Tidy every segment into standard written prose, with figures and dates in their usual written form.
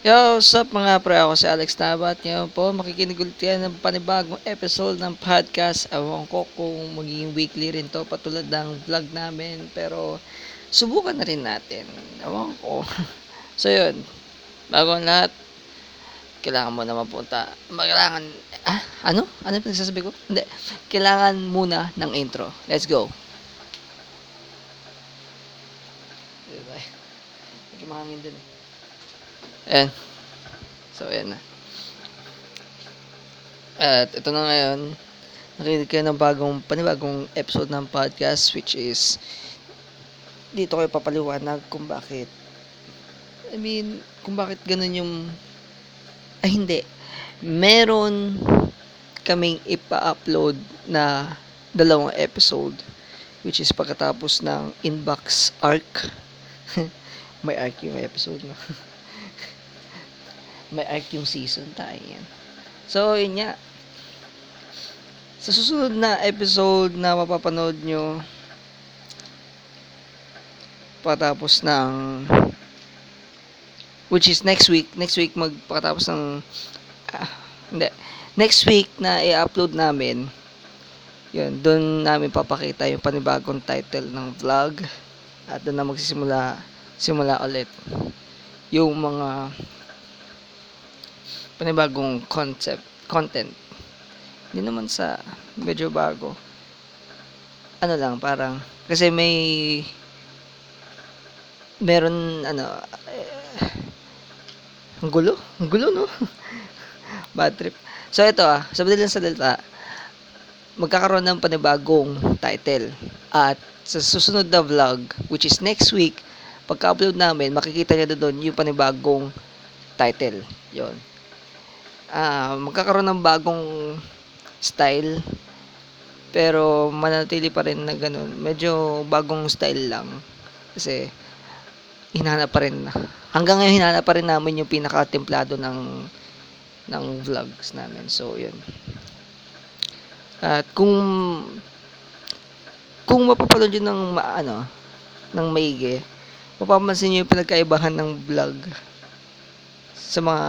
Yo, what's up mga pre? Ako si Alex Tabat. Ngayon po, makikinig ulit kayo ng panibagong episode ng podcast. Ewan ko kung magiging weekly rin to, patulad ng vlog namin. Pero, subukan na rin natin. Ewan ko. So, yun. Bago ang lahat, kailangan mo naman punta. Ano yung pinagsasabi ko? Hindi. Kailangan muna ng intro. Let's go. May kumangin din eh. Ayan. So, ayan na. At ito na ngayon, nakinig kayo ng panibagong episode ng podcast, which is, dito kayo papaliwanag kung bakit. Kung bakit ganun yung, hindi. Meron kaming ipa-upload na dalawang episode, which is pagkatapos ng Inbox Arc. May arc yung episode na. May arc yung season tayo yan. So, yun nga. Sa susunod na episode na mapapanood nyo, patapos ng, which is next week magpakatapos ng, next week na i-upload namin, yun, doon namin papakita yung panibagong title ng vlog, at doon na magsisimula ulit yung mga panibagong content. Hindi naman sa medyo bago. Ano lang, parang, kasi ang gulo, no? Bad trip. So, ito sa dalita, magkakaroon ng panibagong title. At sa susunod na vlog, which is next week, pagka-upload namin, makikita nyo doon yung panibagong title. Yun. Magkakaroon ng bagong style, pero manatili pa rin na ganun. Medyo bagong style lang, kasi hinahanap pa rin, hanggang ngayon hinahanap pa rin namin yung pinaka-templado ng vlogs namin. So, yun. At kung mapapanood yun ng maigi, mapapansin nyo yung pinagkaibahan ng vlog sa mga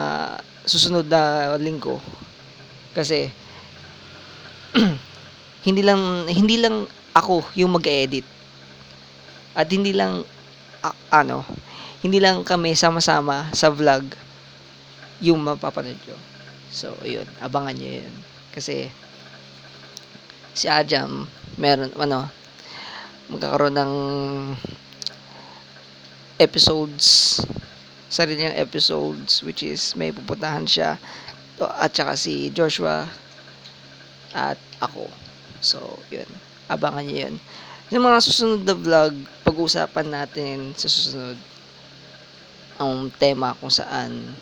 susunod na linggo, kasi hindi lang ako yung mag-edit, at hindi lang kami sama-sama sa vlog yung mapapanood nyo. So, yun, abangan nyo yun, kasi si Arjan magkakaroon ng episodes, sarili niyang episodes, which is may pupuntahan siya at saka si Joshua at ako. So, yun. Abangan niyo yun. Yung mga susunod na vlog, pag-uusapan natin sa susunod ang tema kung saan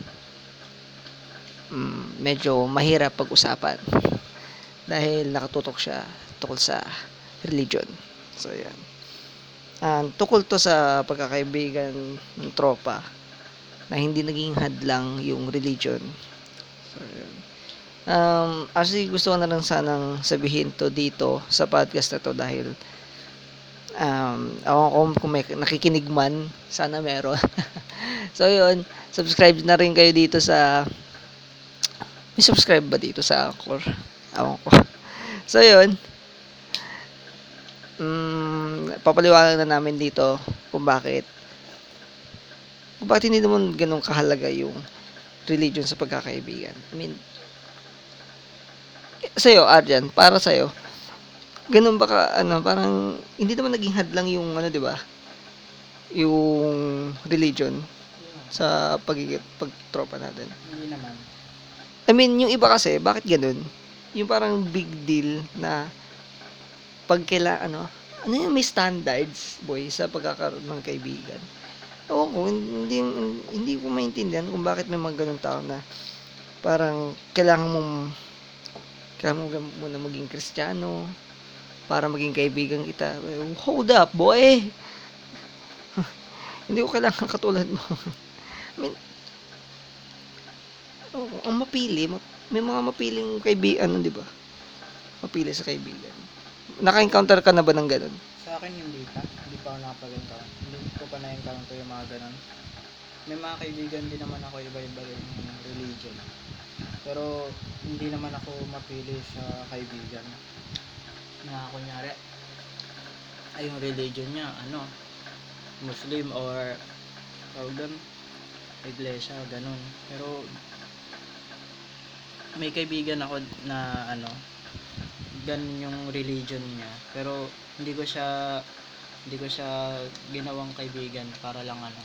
medyo mahirap pag-usapan dahil nakatutok siya tukol sa religion. So, yun. Tukol to sa pagkakaibigan ng tropa na hindi naging hadlang yung religion. So, actually, gusto ko na lang sanang sabihin to dito sa podcast na to dahil kung may nakikinig man, sana meron. So, yun, subscribe na rin kayo dito sa, may subscribe ba dito sa Anchor? So, yun, papaliwanag na namin dito kung bakit hindi naman ganun kahalaga yung religion sa pagkakaibigan. Sa'yo, Arjan, para sa'yo, ganun ba parang, hindi naman naging hadlang yung, diba, yung religion sa pagtropa natin. Hindi naman. Yung iba kasi, bakit ganun? Yung parang big deal na may standards, boy, sa pagkakaroon ng kaibigan. Oo, hindi ko maintindihan kung bakit may mga ganun tao na parang kailangan mo na maging Kristiyano para maging kaibigan kita. Hold up, boy! Hindi ko kailangan katulad mo. Ang mapili, may mga mapiling kaibigan, di ba? Mapili sa kaibigan. Naka-encounter ka na ba ng ganun? Sa akin, hindi pa ako nakapag-encounter. Hindi ko pa na-encounter yung mga ganun. may mga kaibigan din naman ako iba-iba yung religion. Pero hindi naman ako mapili sa kaibigan na kunyari ay yung religion niya, ano, Muslim or iglesia, ganun. Pero may kaibigan ako na ano, ganun yung religion niya. Pero hindi ko siya ginawang kaibigan para lang ano.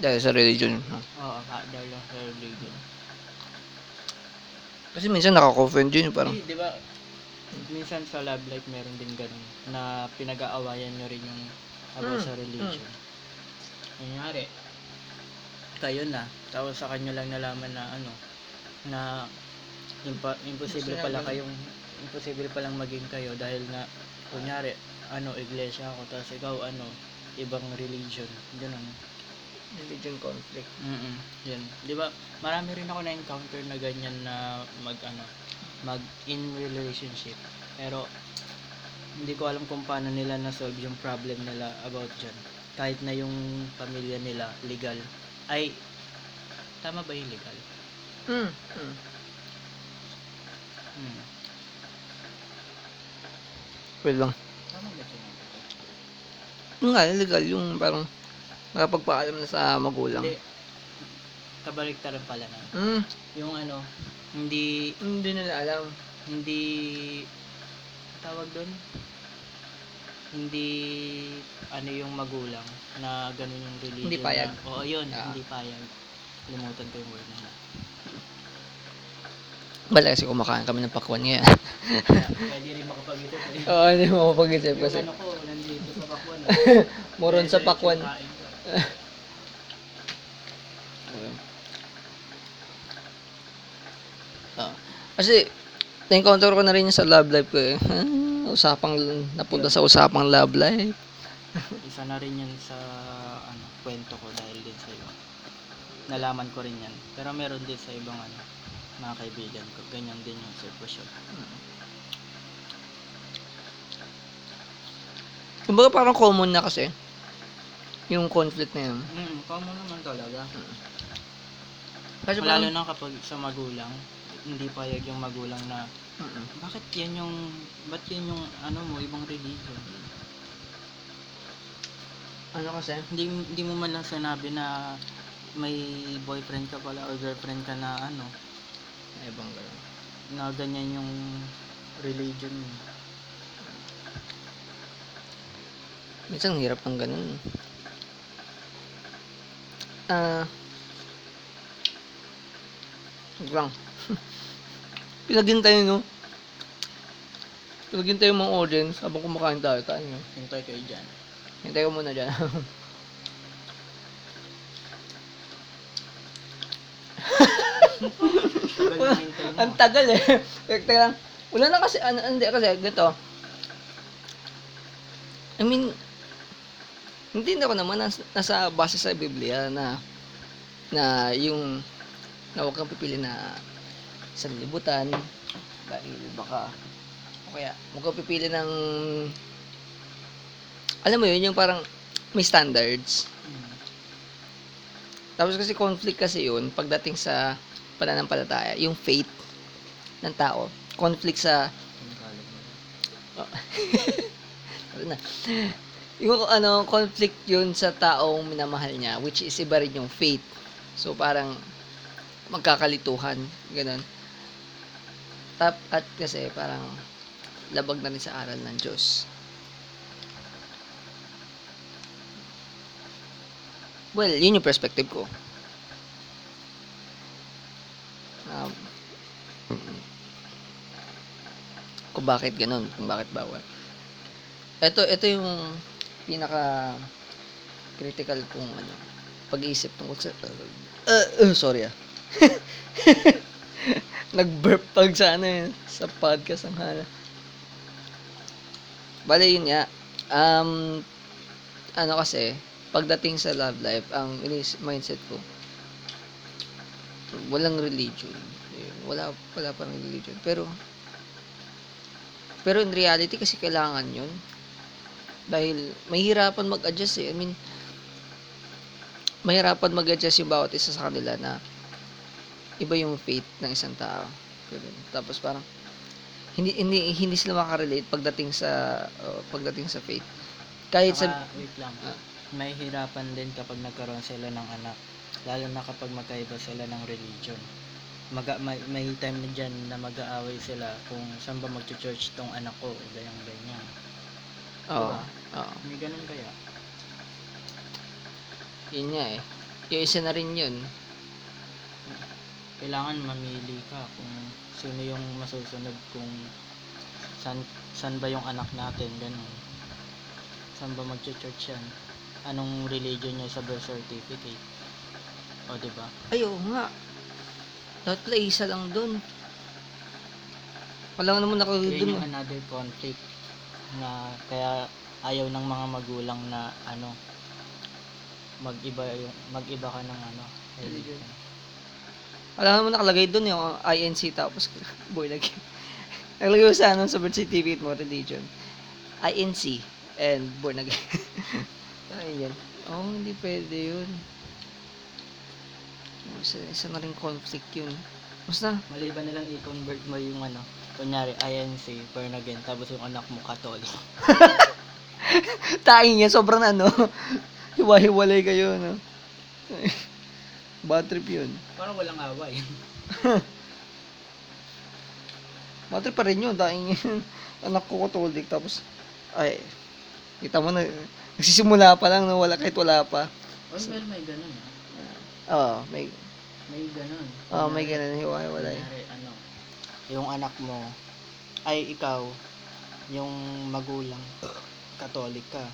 Dahil sa religion. Oo, dahil lang sa religion. Kasi minsan nakaka-offend yun, parang. Di ba? Minsan sa love life meron din ganun na pinag-aawayan nyo rin yung about sa religion. Nangyari, kayo na, tapos sa kanyo lang nalaman na ano, na imposible pala kayong, imposible palang maging kayo dahil na, kunyari, ano, iglesia ako, tapos ikaw, ano, ibang religion, ganun. Religion conflict. Yan. Di ba, marami rin ako na-encounter na ganyan na mag-in relationship. Pero, hindi ko alam kung paano nila na-solve yung problem nila about dyan. Kahit na yung pamilya nila, legal. Ay, tama ba yung legal? Well lang. Tama ba yun? Nga, legal yung parang nakapagpaalam na sa magulang. Hindi. Kabaliktaran pala na. Yung ano, hindi nila alam. Hindi, tawag doon? Hindi, ano yung magulang na ganun yung religion. Hindi payag. Oo, yun. Yeah. Hindi payag. Limutan ko yung word na. Bala kasi kumakain kami ng pakwan ngayon. Pwede rin makapag-isip. Oo, hindi makapag-isip kasi. Yung ano ko, nandito sa pakwan. Moron sa pakwan. Kasi, na-encounter ko na rin sa love life ko eh. Usapang, napunta sa usapang love life. Isa na rin yan sa ano, kwento ko dahil din sa iyo. Nalaman ko rin yan. Pero meron din sa ibang ano, mga kaibigan ko. Ganyan din yung sitwasyon. Kumbaga parang common na kasi yung conflict na yun. Common naman talaga. Kasi lalo na kapag sa magulang, hindi payag yung magulang na bakit yan yung ano mo, ibang religion. Ano kasi hindi mo man lang sinabi na may boyfriend ka pala o girlfriend ka na ano, ibang ganun. Na ganyan yung religion. Minsan hirap ng ganun. Lang. Pinagintay yung mga audience habang kumakain tayo. Hintay kayo dyan. Hintay ko muna dyan. Ang tagal eh. Teka lang. Wala na kasi, hindi kasi, ganito. I mean, hindi na ako naman nasa base sa Biblia na yung na huwag kang pipili na sanlibutan dahil baka o kaya huwag kang pipili ng alam mo yun, yung parang may standards. Tapos kasi conflict kasi yun pagdating sa pananampalataya, yung faith ng tao, conflict sa yung ano, conflict yun sa taong minamahal niya, which is iba rin yung faith. So parang magkakalituhan, ganun. At kasi parang labag na rin sa aral ng Diyos. Well, yun yung perspective ko. Kung bakit ganun, kung bakit bawal. Ito yung pinaka critical kong ano, pag-iisip tungkol sa nag-burp pag sa ano sa podcast ang hala. Bale yun nga. Ano kasi, pagdating sa love life, ang mindset ko, walang religion. Wala parang religion. Pero in reality kasi kailangan yun. Dahil mahirapan mag-adjust eh. I mean, mahirapan mag-adjust yung bawat isa sa kanila na iba yung faith ng isang tao. Tapos parang hindi sila makarelate pagdating sa faith. Kahit saka, sa wait lang. Mahihirapan din kapag nagkaroon sila ng anak, lalo na kapag magkaiba sila ng religion. May time na dyan na mag-aaway sila kung saan ba mag-church tong anak ko, ganyan. Oo. May ganun kaya? Yun nga eh. Yung isa na rin yun. Kailangan mamili ka kung sino yung masusunod, kung saan ba yung anak natin, ganun. Saan ba mag-church yan? Anong religion niya sa birth certificate? O diba? Ayaw nga. Dapat pala isa lang dun. Wala naman ako dun. Yung another conflict na kaya ayaw ng mga magulang na ano, mag-iba ka ng ano. Religion. Wala naman nakalagay dun yung INC tapos boy lagi. Nakalagay mo sa anong sa birth certificate mo, religion. INC and born again. Ayun. Oh, hindi pwede yun. Isa na rin conflict yun. Basta maliban na lang i-convert mo yung ano, kunyari INC, burn again, tapos yung anak mo Catholic. Taing yan, sobrang ano, hiwa-hiwalay kayo, no? Bad trip yun. Parang walang away. Bad trip pa rin yun, taing yan. Anak ko Catholic, tapos, ay, kita mo na, nagsisimula pa lang, no? Wala, kahit wala pa. Oh, well, may ganun. Oo, may ganun. Oo, may ganun. Hiwa-hiwalay. Ano, yung anak mo, ay ikaw, yung magulang, Catholic ka.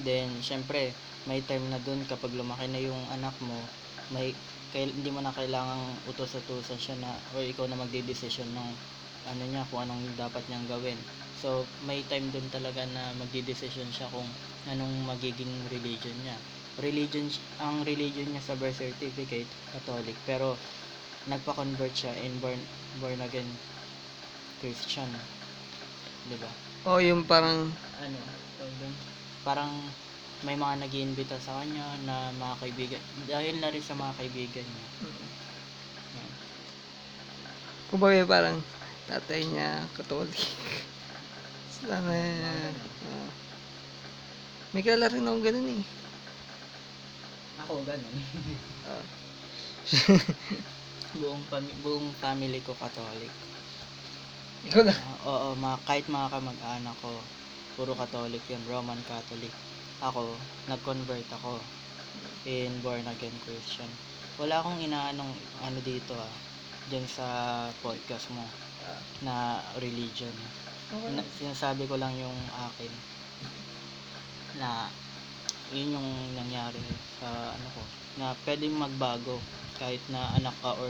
Then, syempre, may time na dun kapag lumaki na yung anak mo, hindi mo na kailangang utos-utosan siya na, o ikaw na magdidesisyon ng ano niya, kung anong dapat niyang gawin. So, may time dun talaga na magdidesisyon siya kung anong magiging religion niya. Ang religion niya sa birth certificate, Catholic, pero nagpa-convert siya and born again Christian. 'Di ba? Oh, yung parang ano, parang may mga nag-iimbita sa kanya na mga kaibigan, dahil na rin sa mga kaibigan niya. Yeah. Kumbaga parang tatay niya Catholic. Sana may kilala rin akong ganun eh. Ako ganun. Buong family ko Catholic. Ikaw na? Oo, kahit mga kamag-anak ko, puro Catholic yun, Roman Catholic. Ako, nag-convert ako in born again Christian. Wala akong inaanong ano dito dyan sa podcast mo na religion. Okay. Sinasabi ko lang yung akin na yun yung nangyari sa ano ko, na pwedeng magbago kahit na anak ka or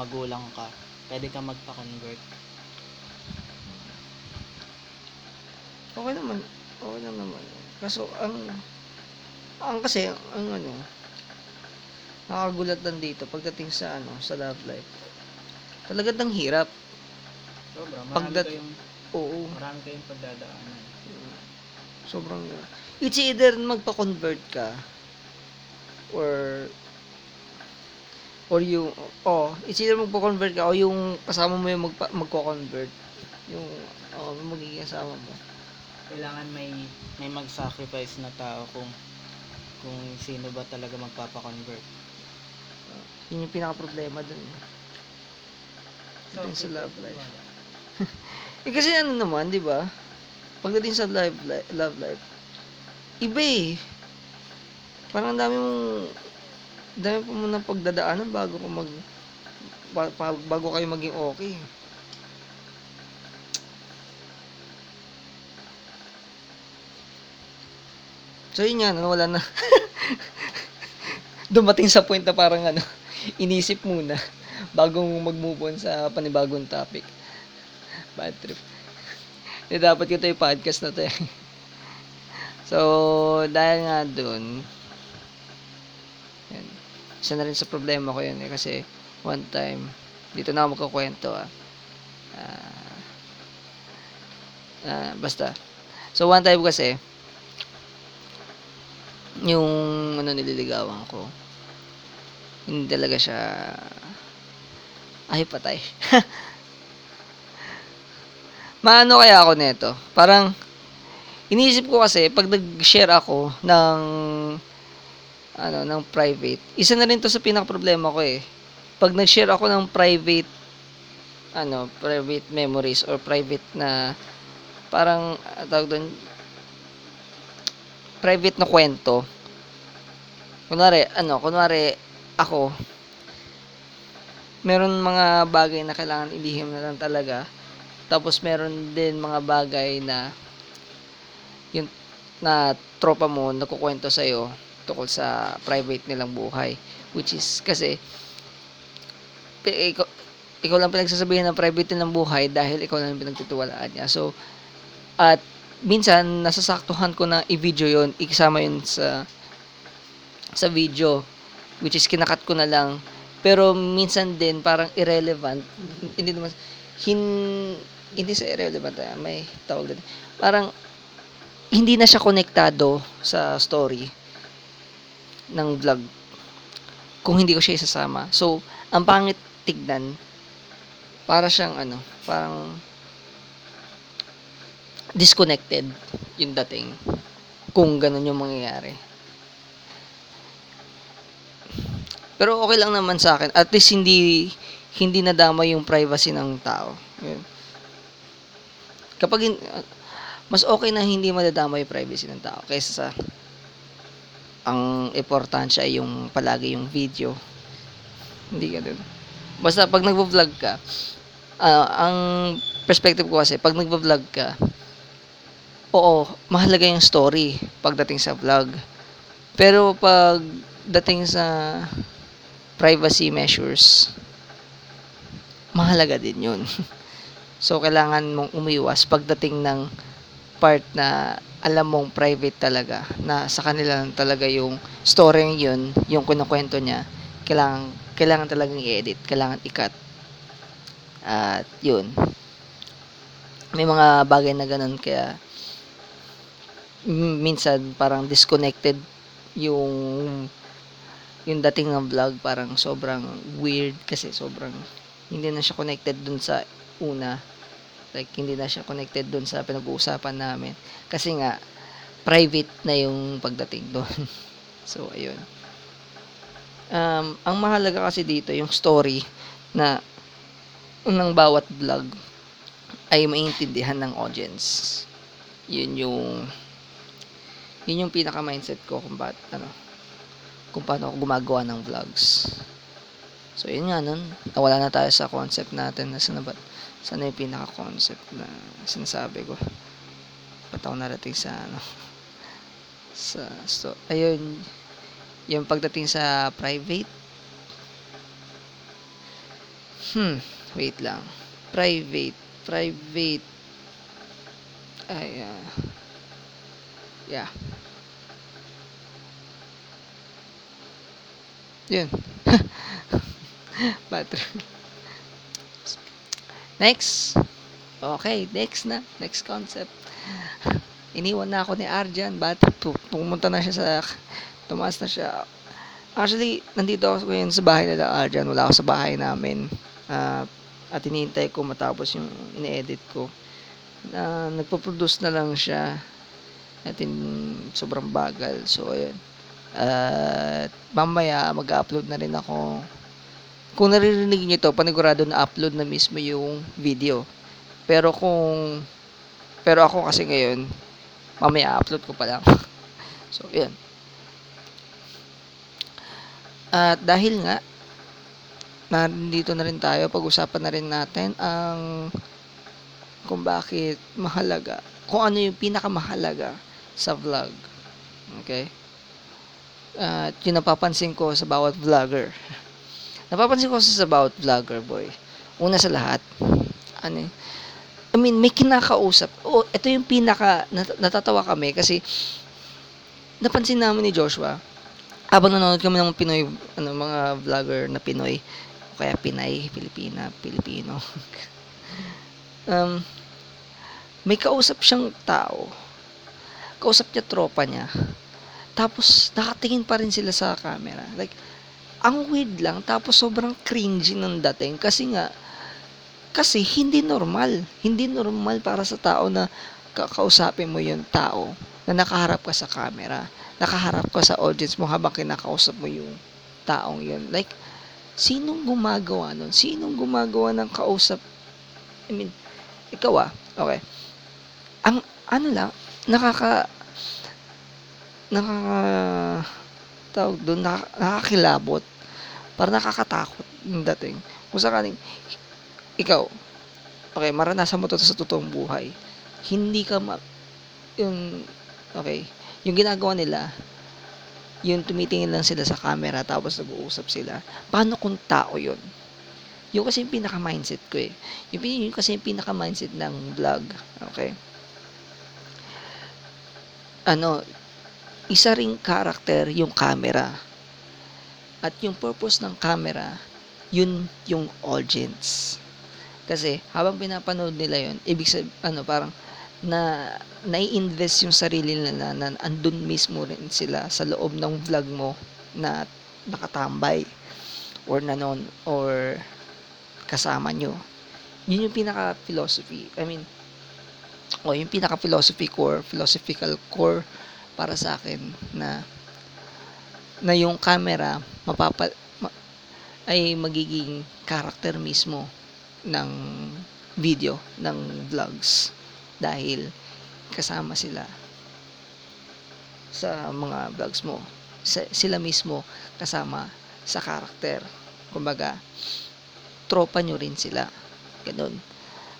magulang ka, pwede ka magpa-convert. Okay naman kaso ang kasi ang ano, nakagulat lang dito pagdating sa ano, sa love life talagang ang hirap. Sobra, marami kayong pagdadaanan. Sobrang it's either magpa-convert ka or yung it's either magpa-convert ka o yung kasama mo yung magko-convert, yung magiging kasama mo. Kailangan may mag-sacrifice na tao kung sino ba talaga magpapa-convert. Yun yung pinaka-problema dun. Dun sa love life. Kasi ano naman, di ba? Pagdating sa love life, iba eh. Parang dami po muna pagdadaanan bago kayo maging okay. So yun nga, wala na. Dumating sa point na parang inisip muna bago mag-move on sa panibagong topic. Bad trip. Hindi dapat ito yung podcast na to eh. So, dahil nga dun, yan, isa na rin sa problema ko yun eh, kasi one time, dito na ako magkakwento basta. So, one time kasi, yung yung ano nililigawan ko, hindi talaga siya ay patay. Maano kaya ako nito? Parang iniisip ko kasi pag nag-share ako ng ano ng private, isa na rin to sa pinaka problema ko eh. Pag nag-share ako ng private ano, private memories or private na parang tawag doon private na kwento. Kunwari ako, meron mga bagay na kailangan ilihim na lang talaga. Tapos meron din mga bagay na yung na tropa mo nagkukwento sa iyo tungkol sa private nilang buhay, which is kasi ikaw lang pinagsasabihin ng private nilang buhay dahil ikaw lang pinagtitiwalaan niya. So at minsan nasasaktuhan ko na i-video yon, ikasama yun sa video, which is kinakat ko na lang. Pero minsan din parang irrelevant, hindi naman hindi sa irrelevant, may tawag din, parang hindi na siya konektado sa story ng vlog kung hindi ko siya isasama. So ang pangit tignan, para siyang ano, parang disconnected yung dating kung ganun yung mangyayari. Pero okay lang naman sa akin, at least hindi nadama yung privacy ng tao. Kapag mas okay na hindi madadama yung privacy ng tao kaysa sa ang importansya ay yung palagi yung video. Hindi ganun. Basta pag nagvo-vlog ka, ang perspective ko kasi pag nagvo-vlog ka, oo, mahalaga yung story pagdating sa vlog. Pero pagdating sa privacy measures, mahalaga din yun. So, kailangan mong umiwas pagdating ng part na alam mong private talaga, na sa kanila talaga yung story yun, yung kinukwento niya, kailangan talagang i-edit, kailangan i-cut. At yun. May mga bagay na ganun kaya minsan parang disconnected yung dating ng vlog, parang sobrang weird kasi sobrang hindi na siya connected dun sa una, like hindi na siya connected dun sa pinag-uusapan namin kasi nga private na yung pagdating dun. So ayun, ang mahalaga kasi dito yung story na ng bawat vlog ay maintindihan ng audience. Yun yung pinaka-mindset ko kung paano ako gumagawa ng vlogs. So, yun nga nun. Nawala na tayo sa concept natin. Sana yung pinaka-concept na sinasabi ko. Ba't ako narating sa ayun. Yung pagdating sa private. Wait lang. Private. Yeah. Yun. Bathroom. Next. Okay, next concept. Iniwan na ako ni Arjan, bathroom. Pumunta na siya tumaas na siya. Actually, nandito ako ngayon sa bahay nila Arjan. Wala ako sa bahay namin. At hinihintay ko matapos yung ini-edit ko. Nagpo-produce na lang siya. Sobrang bagal. So, ayun. At mamaya, mag-upload na rin ako. Kung naririnig nyo ito, panigurado na upload na mismo yung video. Pero ako kasi ngayon, mamaya upload ko pa lang. So, ayun. At dahil nga, nandito na rin tayo, pag-usapan na rin natin ang kung bakit mahalaga, kung ano yung pinakamahalaga sa vlog. Okay? At yung napapansin ko sa bawat vlogger. Boy. Una sa lahat, may kinakausap. Oh, ito yung natatawa kami kasi napansin namin ni Joshua habang nanonood kami ng Pinoy, mga vlogger na Pinoy, o kaya Pinay, Pilipino. May kausap siyang tao. Kausap niya tropa niya. Tapos, nakatingin pa rin sila sa camera. Like, ang weird lang, tapos sobrang cringy ng dating. Kasi hindi normal. Hindi normal para sa tao na kakausapin mo yung tao na nakaharap ka sa camera. Nakaharap ka sa audience mo habang kinakausap mo yung taong yun. Like, sinong gumagawa nun? Sinong gumagawa ng kausap? I mean, ikaw okay. Ang, ano lang, tawag doon, nakakilabot, para nakakatakot yung dating. Kung sakaling, ikaw, okay, maranasan mo to sa totoong buhay, hindi ka, yung ginagawa nila, yung tumitingin lang sila sa camera, tapos nag-uusap sila, paano kung tao yun? Yung kasi yung pinaka-mindset ko eh. Yung kasi yung pinaka-mindset ng vlog, okay? Isa ring character yung camera. At yung purpose ng camera, yun yung audience. Kasi habang pinapanood nila yun, ibig sabihin, parang na nai-invest yung sarili nila na andun mismo rin sila sa loob ng vlog mo na nakatambay or nanon or kasama nyo. Yun yung pinaka-philosophy. Yung pinaka-philosophy core, philosophical core para sa akin na yung camera ay magiging character mismo ng video, ng vlogs dahil kasama sila sa mga vlogs mo. Sila mismo kasama sa character. Kumbaga, tropa nyo rin sila. Ganun.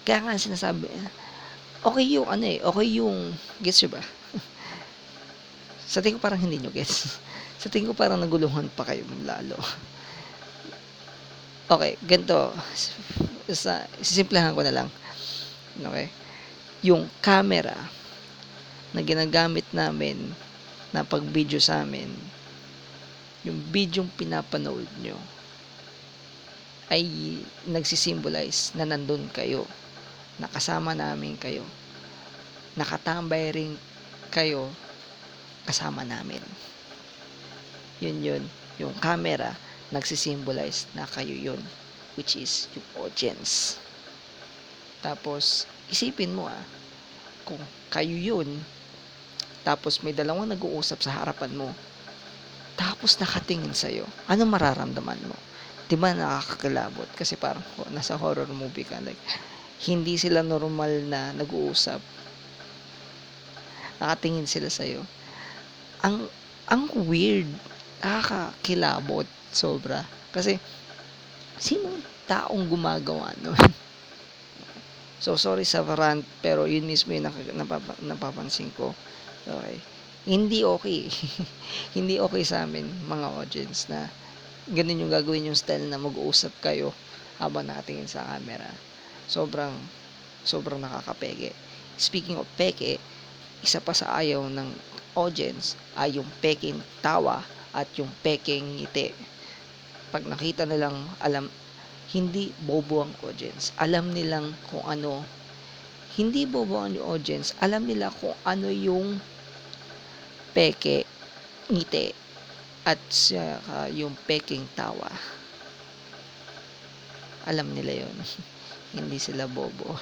Kaya nga sinasabi, gets nyo ba? Sa tingin ko parang hindi nyo gets. Sa tingin ko parang naguluhan pa kayo lalo. Okay, ganito. Sisimplahan ko na lang. Okay? Yung camera na ginagamit namin na pag-video sa amin, yung video pinapanood nyo ay nagsisymbolize na nandun kayo. Nakasama namin kayo. Nakatambay rin kayo kasama namin. Yun. Yung camera, nagsisymbolize na kayo yun, which is yung audience. Tapos, isipin mo kung kayo yun, tapos may dalawang nag-uusap sa harapan mo, tapos nakatingin sa'yo, anong mararamdaman mo? Diba nakakakilabot? Kasi parang nasa horror movie ka, like, hindi sila normal na nag-uusap. Nakatingin sila sa'yo. Ang weird, nakakilabot sobra. Kasi, sinong taong gumagawa nun? So, sorry sa rant, pero yun mismo yung napapansin ko. Okay. Hindi okay. Hindi okay sa amin, mga audience, na ganun yung gagawin yung style na mag-uusap kayo habang nakatingin sa camera. Sobrang nakakapeke. Speaking of peke, isa pa sa ayaw ng audience ay yung peking tawa at yung peking ngiti. Pag nakita nilang alam, hindi bobo ang audience. Alam nilang kung ano, hindi bobo ang audience, alam nila kung ano yung peke, ngiti, at yung peking tawa. Alam nila yun. Hindi sila bobo.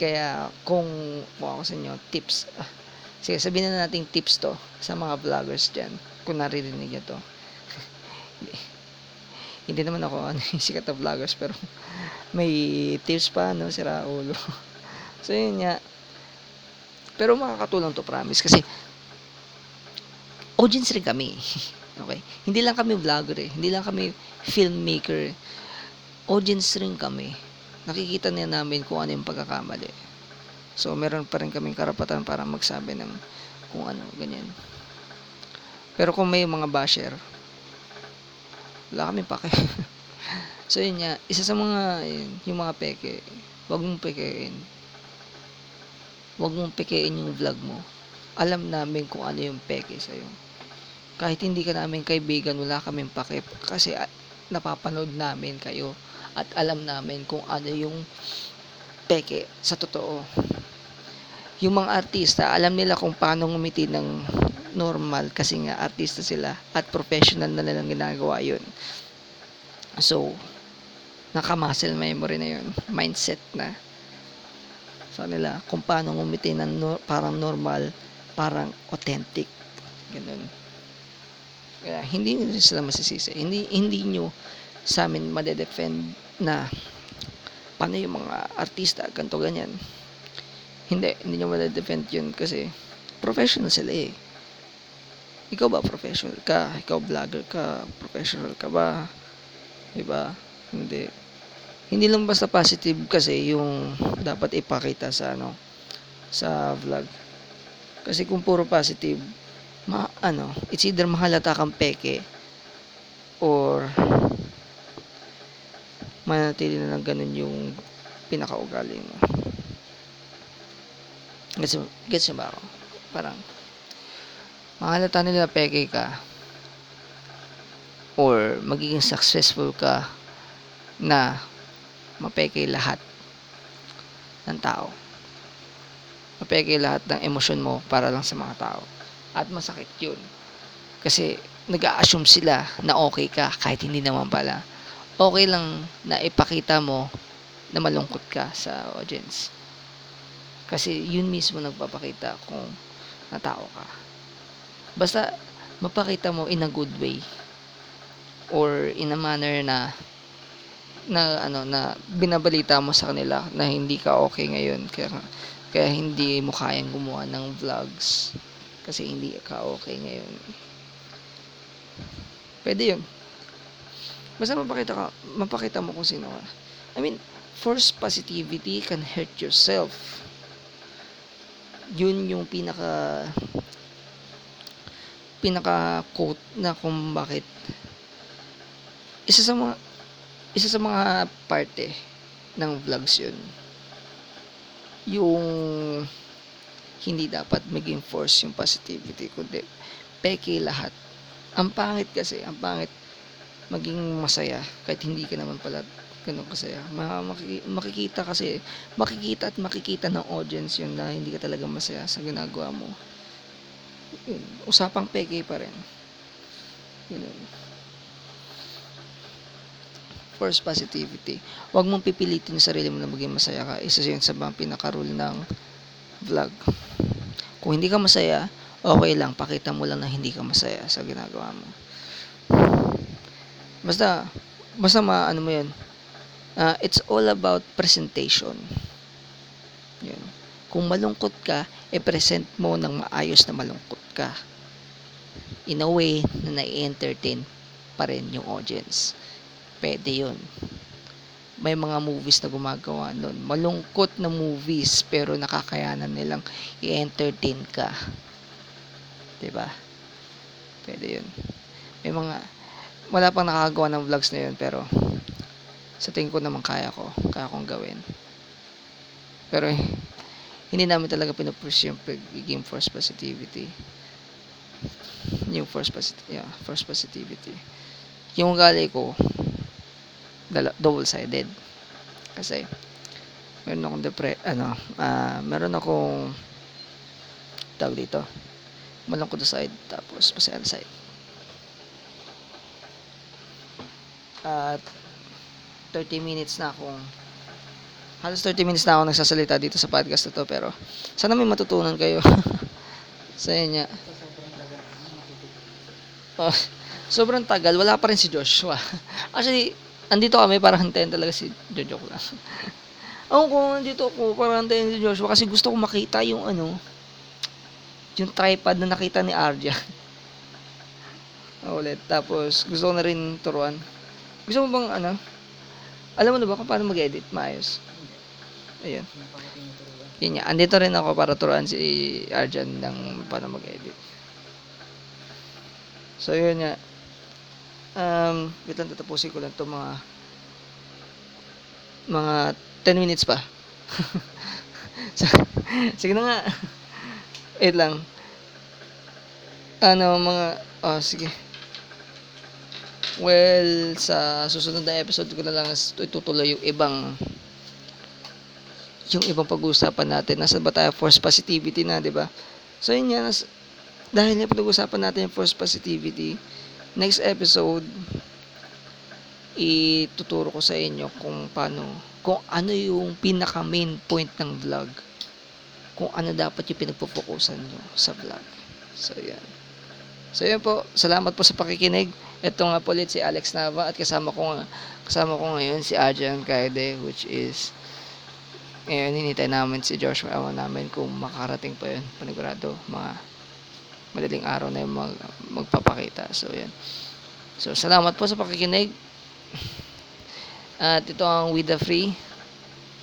Kaya kung ako sa inyo, tips, sige, sabihin na natin tips to sa mga vloggers dyan, kung naririnig nyo to. Hindi naman ako sikat na vloggers, pero may tips pa, no, sira ulo. So, yun nga. Pero makakatulong to, promise, kasi audience rin kami. Okay? Hindi lang kami vlogger eh. Hindi lang kami filmmaker. Audience rin kami. Nakikita na namin kung ano yung pagkakamali. So, meron pa rin kaming karapatan para magsabi ng kung ano, ganyan. Pero kung may mga basher, wala kaming pake. So, yun nga, isa sa mga, yung mga peke, huwag mong pekein yung vlog mo. Alam namin kung ano yung peke sa'yo. Kahit hindi ka namin kaibigan, wala kaming pake. Kasi napapanood namin kayo at alam namin kung ano yung peke sa totoo. Yung mga artista, alam nila kung paano ngumiti ng normal kasi nga artista sila at professional na nilang ginagawa yun. So, naka-muscle memory na yun. Mindset na. So, nila, kung paano ngumiti ng parang normal, parang authentic. Ganun. Kaya, hindi nyo sila masisisi. Hindi nyo sa amin madedefend na paano yung mga artista, ganito, ganyan. Hindi nyo madedefend yun kasi professional sila eh. Ikaw ba professional ka? Ikaw vlogger ka? Professional ka ba? Diba? Hindi lang basta positive kasi yung dapat ipakita sa sa vlog. Kasi kung puro positive, it's either mahalata kang peke or manatili na lang ganun yung pinakaugali mo. Gets ba ako? Parang mahalata nila peke ka or magiging successful ka na mapeke lahat ng tao. Mapeke lahat ng emosyon mo para lang sa mga tao. At masakit yun. Kasi nag-a-assume sila na okay ka kahit hindi naman pala. Okay lang na ipakita mo na malungkot ka sa audience. Kasi yun mismo nagpapakita kung na tao ka. Basta mapakita mo in a good way or in a manner na binabalita mo sa kanila na hindi ka okay ngayon kaya hindi mo kayang gumawa ng vlogs kasi hindi ka okay ngayon. Pwede yun. Basta mapakita mo kung sino ka. I mean, forced positivity can hurt yourself. Yun yung pinaka quote na kung bakit isa sa mga parte ng vlogs yun. Yung hindi dapat maging force yung positivity kundi peke lahat. Ang pangit maging masaya kahit hindi ka naman pala ganun kasaya. Makikita ng audience yun na hindi ka talaga masaya sa ginagawa mo. Yun, usapang peke pa rin. Yun. Force positivity. Huwag mong pipilitin yung sarili mo na maging masaya ka. Isa yun sa mga pinaka-rule ng vlog. Kung hindi ka masaya, okay lang. Pakita mo lang na hindi ka masaya sa ginagawa mo. Basta ano mo yun, it's all about presentation. Yun. Kung malungkot ka, present mo ng maayos na malungkot ka. In a way, na nai-entertain pa rin yung audience. Pwede yun. May mga movies na gumagawa nun. Malungkot na movies, pero nakakayanan nilang i-entertain ka. Diba? Pwede yun. May mga, wala pang nakagawa ng vlogs na yun, pero sa tingin ko naman kaya kong gawin. Pero hindi namin talaga pinupush yung pagiging forced positivity. Yung forced positivity. Yung ugali ko, double-sided. Kasi meron akong tawag dito. Malungkot na side tapos masayang side. At 30 minutes na akong halos 30 minutes na ako nagsasalita dito sa podcast na to, pero sana may matutunan kayo sa inyo. Oh, sobrang tagal, wala pa rin si Joshua. Actually, andito kami para hantayin talaga si Jojo ko lang. Ako nandito ako para hantayin si Joshua kasi gusto ko makita yung yung tripod na nakita ni Arjan. Ulit, tapos gusto ko na rin turuan. Gusto mo bang alam mo na ba kung paano mag-edit maayos? Ayun. Yun nga. Andito rin ako para turuan si Arjan ng paano mag-edit. So, yun nga. Wait lang, tatapusin ko lang ito mga 10 minutes pa. So, sige na nga. Wait lang. Sige. Well, sa susunod na episode ko na lang itutuloy yung ibang pag-uusapan natin. Nasa ba tayo? Forced positivity na, di ba? So, yun yan. Dahil na pinag-usapan natin yung force positivity, next episode, ituturo ko sa inyo kung paano, kung ano yung pinaka main point ng vlog, kung ano dapat yung pinagpo-focusan nyo sa vlog. So, yan. So, yun po. Salamat po sa pakikinig. Ito nga po ulit si Alex Nava at kasama ko ngayon si Arjan Kaede, which is ngayon hinintay namin si Joshua. Awan namin kung makarating pa yun. Panigurado, mga madaling araw na yung magpapakita. So, yan. So, salamat po sa pakikinig. At ito ang With The Free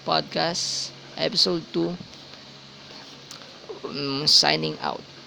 Podcast Episode 2. Signing out.